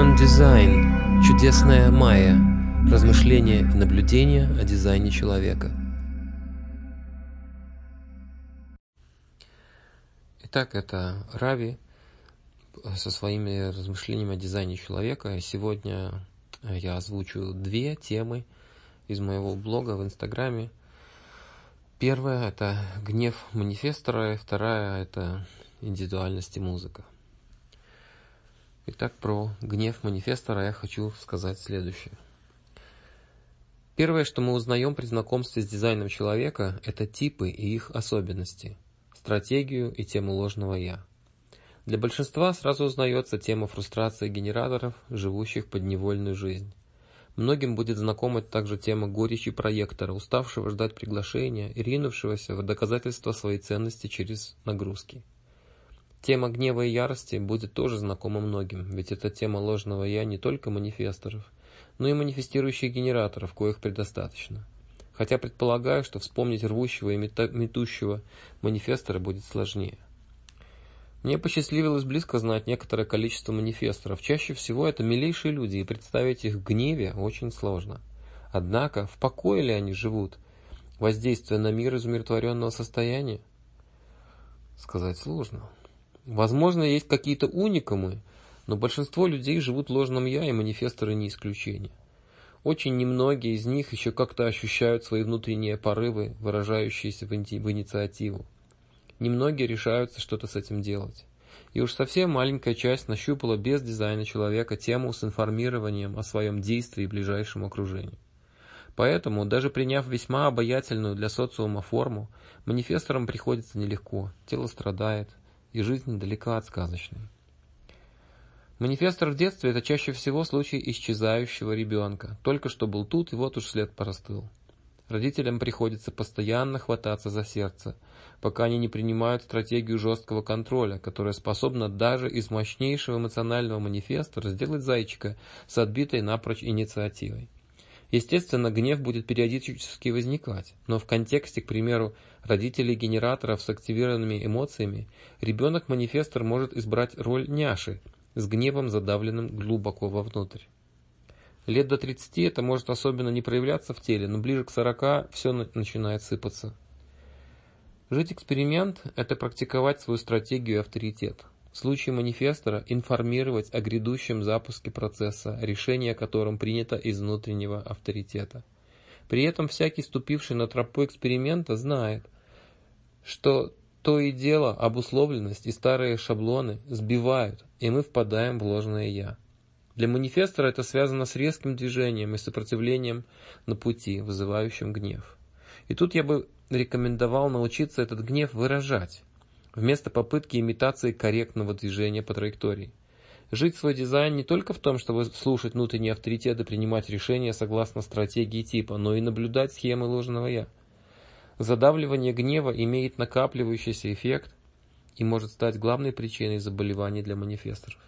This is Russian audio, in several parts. Human Design. Чудесная Майя. Размышления и наблюдения о дизайне человека. Итак, это Рави со своими размышлениями о дизайне человека. Сегодня я озвучу две темы из моего блога в Инстаграме. Первая – это гнев манифестора, и вторая – это индивидуальность и музыка. Итак, про гнев манифестора я хочу сказать следующее. Первое, что мы узнаем при знакомстве с дизайном человека – это типы и их особенности, стратегию и тему ложного «я». Для большинства сразу узнается тема фрустрации генераторов, живущих подневольную жизнь. Многим будет знакома также тема горечи проектора, уставшего ждать приглашения и ринувшегося в доказательство своей ценности через нагрузки. Тема гнева и ярости будет тоже знакома многим, ведь это тема ложного «я» не только манифесторов, но и манифестирующих генераторов, коих предостаточно. Хотя предполагаю, что вспомнить рвущего и метущего манифестора будет сложнее. Мне посчастливилось близко знать некоторое количество манифесторов. Чаще всего это милейшие люди, и представить их в гневе очень сложно. Однако, в покое ли они живут, воздействуя на мир из умиротворенного состояния? Сказать сложно. Возможно, есть какие-то уникумы, но большинство людей живут в ложном «я», и манифесторы не исключение. Очень немногие из них еще как-то ощущают свои внутренние порывы, выражающиеся в инициативу. Немногие решаются что-то с этим делать. И уж совсем маленькая часть нащупала без дизайна человека тему с информированием о своем действии и ближайшем окружении. Поэтому, даже приняв весьма обаятельную для социума форму, манифесторам приходится нелегко, тело страдает, и жизнь далека от сказочной. Манифестор в детстве – это чаще всего случай исчезающего ребенка. Только что был тут, и вот уж след простыл. Родителям приходится постоянно хвататься за сердце, пока они не принимают стратегию жесткого контроля, которая способна даже из мощнейшего эмоционального манифестора сделать зайчика с отбитой напрочь инициативой. Естественно, гнев будет периодически возникать, но в контексте, к примеру, родителей-генераторов с активированными эмоциями, ребенок-манифестор может избрать роль няши, с гневом задавленным глубоко вовнутрь. Лет до 30 это может особенно не проявляться в теле, но ближе к 40 все начинает сыпаться. Жить эксперимент – это практиковать свою стратегию и авторитет. В случае манифестора – информировать о грядущем запуске процесса, решение о котором принято из внутреннего авторитета. При этом всякий, ступивший на тропу эксперимента, знает, что то и дело обусловленность и старые шаблоны сбивают, и мы впадаем в ложное «я». Для манифестора это связано с резким движением и сопротивлением на пути, вызывающим гнев. И тут я бы рекомендовал научиться этот гнев выражать, вместо попытки имитации корректного движения по траектории. Жить свой дизайн не только в том, чтобы слушать внутренние авторитеты, принимать решения согласно стратегии типа, но и наблюдать схемы ложного «я». Задавливание гнева имеет накапливающийся эффект и может стать главной причиной заболеваний для манифесторов.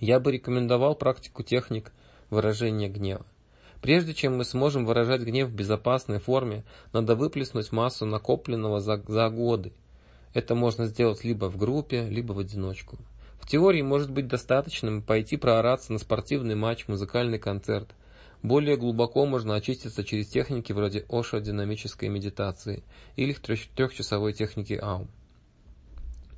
Я бы рекомендовал практику техник выражения гнева. Прежде чем мы сможем выражать гнев в безопасной форме, надо выплеснуть массу накопленного за годы. Это можно сделать либо в группе, либо в одиночку. В теории может быть достаточным пойти проораться на спортивный матч, музыкальный концерт. Более глубоко можно очиститься через техники вроде ошо-динамической медитации или трехчасовой техники аум.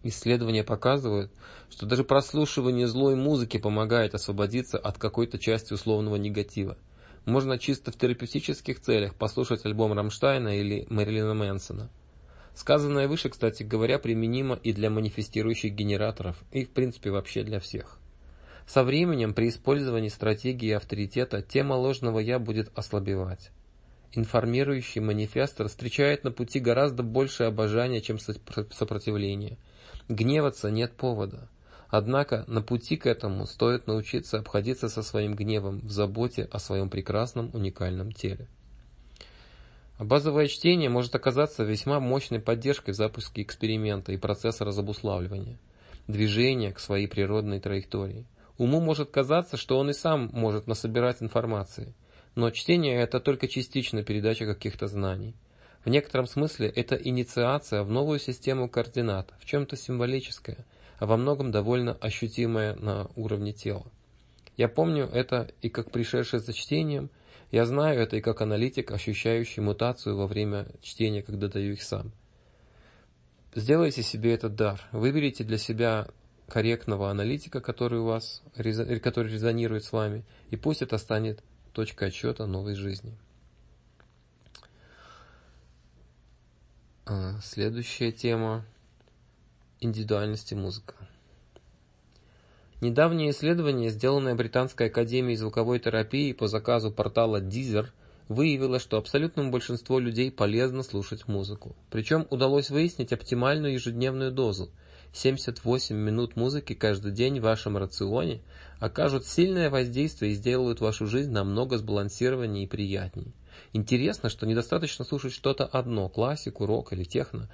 Исследования показывают, что даже прослушивание злой музыки помогает освободиться от какой-то части условного негатива. Можно чисто в терапевтических целях послушать альбом Рамштайна или Мэрилина Мэнсона. Сказанное выше, кстати говоря, применимо и для манифестирующих генераторов, и в принципе вообще для всех. Со временем при использовании стратегии авторитета тема ложного «я» будет ослабевать. Информирующий манифестор встречает на пути гораздо больше обожания, чем сопротивления. Гневаться нет повода. Однако на пути к этому стоит научиться обходиться со своим гневом в заботе о своем прекрасном уникальном теле. Базовое чтение может оказаться весьма мощной поддержкой в запуске эксперимента и процесса разобуславливания, движения к своей природной траектории. Уму может казаться, что он и сам может насобирать информации, но чтение – это только частичная передача каких-то знаний. В некотором смысле это инициация в новую систему координат, в чем-то символическая, а во многом довольно ощутимая на уровне тела. Я помню это и как пришедшее за чтением, я знаю это и как аналитик, ощущающий мутацию во время чтения, когда даю их сам. Сделайте себе этот дар. Выберите для себя корректного аналитика, который резонирует с вами, и пусть это станет точкой отсчета новой жизни. Следующая тема – индивидуальность и музыка. Недавнее исследование, сделанное Британской Академией звуковой терапии по заказу портала Deezer, выявило, что абсолютному большинству людей полезно слушать музыку. Причем удалось выяснить оптимальную ежедневную дозу. 78 минут музыки каждый день в вашем рационе окажут сильное воздействие и сделают вашу жизнь намного сбалансированнее и приятнее. Интересно, что недостаточно слушать что-то одно – классику, рок или техно.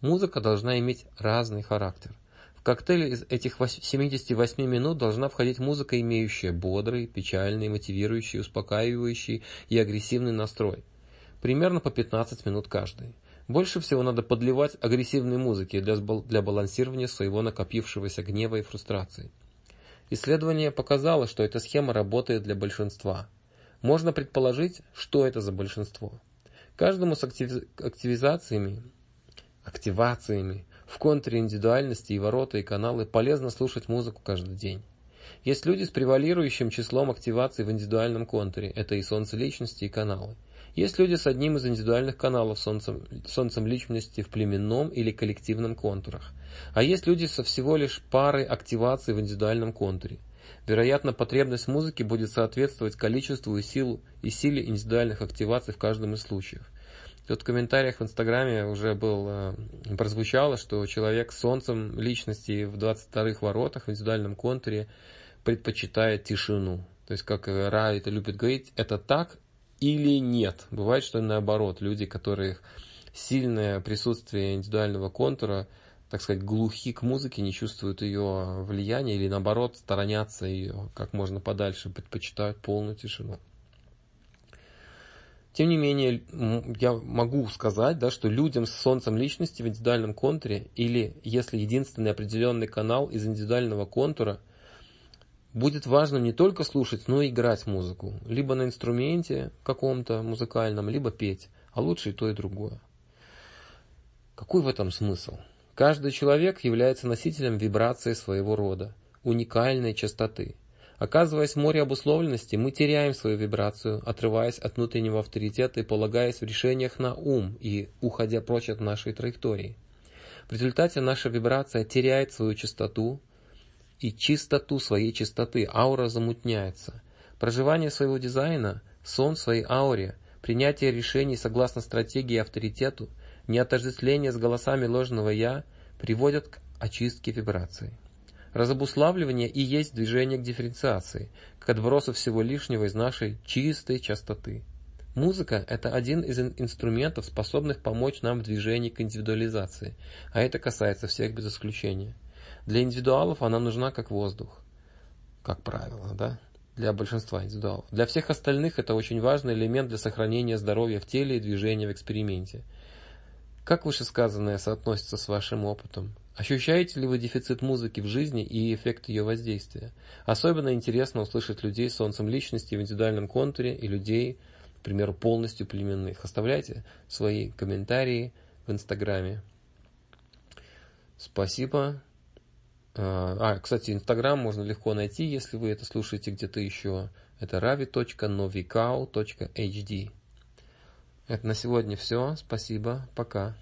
Музыка должна иметь разный характер. В коктейль из этих 78 минут должна входить музыка, имеющая бодрый, печальный, мотивирующий, успокаивающий и агрессивный настрой. Примерно по 15 минут каждый. Больше всего надо подливать агрессивной музыке для балансирования своего накопившегося гнева и фрустрации. Исследование показало, что эта схема работает для большинства. Можно предположить, что это за большинство. Каждому с активациями в контуре индивидуальности и ворота и каналы полезно слушать музыку каждый день. Есть люди с превалирующим числом активаций в индивидуальном контуре, это и солнце личности, и каналы. Есть люди с одним из индивидуальных каналов солнцем личности в племенном или коллективном контурах. А есть люди со всего лишь парой активаций в индивидуальном контуре. Вероятно, потребность музыки будет соответствовать количеству и силе индивидуальных активаций в каждом из случаев. Тут в комментариях в Инстаграме уже прозвучало, что человек с солнцем личности в 22-х воротах в индивидуальном контуре предпочитает тишину. То есть, как Рави любит говорить, это так или нет. Бывает, что наоборот, люди, которых сильное присутствие индивидуального контура, так сказать, глухи к музыке, не чувствуют ее влияния или наоборот сторонятся ее как можно подальше, предпочитают полную тишину. Тем не менее, я могу сказать, что людям с солнцем личности в индивидуальном контуре или если единственный определенный канал из индивидуального контура будет важно не только слушать, но и играть музыку. Либо на инструменте каком-то музыкальном, либо петь. А лучше и то, и другое. Какой в этом смысл? Каждый человек является носителем вибрации своего рода, уникальной частоты. Оказываясь в море обусловленности, мы теряем свою вибрацию, отрываясь от внутреннего авторитета и полагаясь в решениях на ум и уходя прочь от нашей траектории. В результате наша вибрация теряет свою частоту, и чистоту своей чистоты, аура замутняется. Проживание своего дизайна, сон в своей ауре, принятие решений согласно стратегии и авторитету, неотождествление с голосами ложного «я» приводят к очистке вибраций. Разобуславливание и есть движение к дифференциации, к отбросу всего лишнего из нашей чистой частоты. Музыка – это один из инструментов, способных помочь нам в движении к индивидуализации, а это касается всех без исключения. Для индивидуалов она нужна как воздух, как правило, да? Для большинства индивидуалов. Для всех остальных это очень важный элемент для сохранения здоровья в теле и движения в эксперименте. Как вышесказанное соотносится с вашим опытом? Ощущаете ли вы дефицит музыки в жизни и эффект ее воздействия? Особенно интересно услышать людей с солнцем личности в индивидуальном контуре и людей, к примеру, полностью племенных. Оставляйте свои комментарии в Инстаграме. Спасибо. Кстати, Инстаграм можно легко найти, если вы это слушаете где-то еще. Это ravi.novicao.hd. Это на сегодня все. Спасибо. Пока.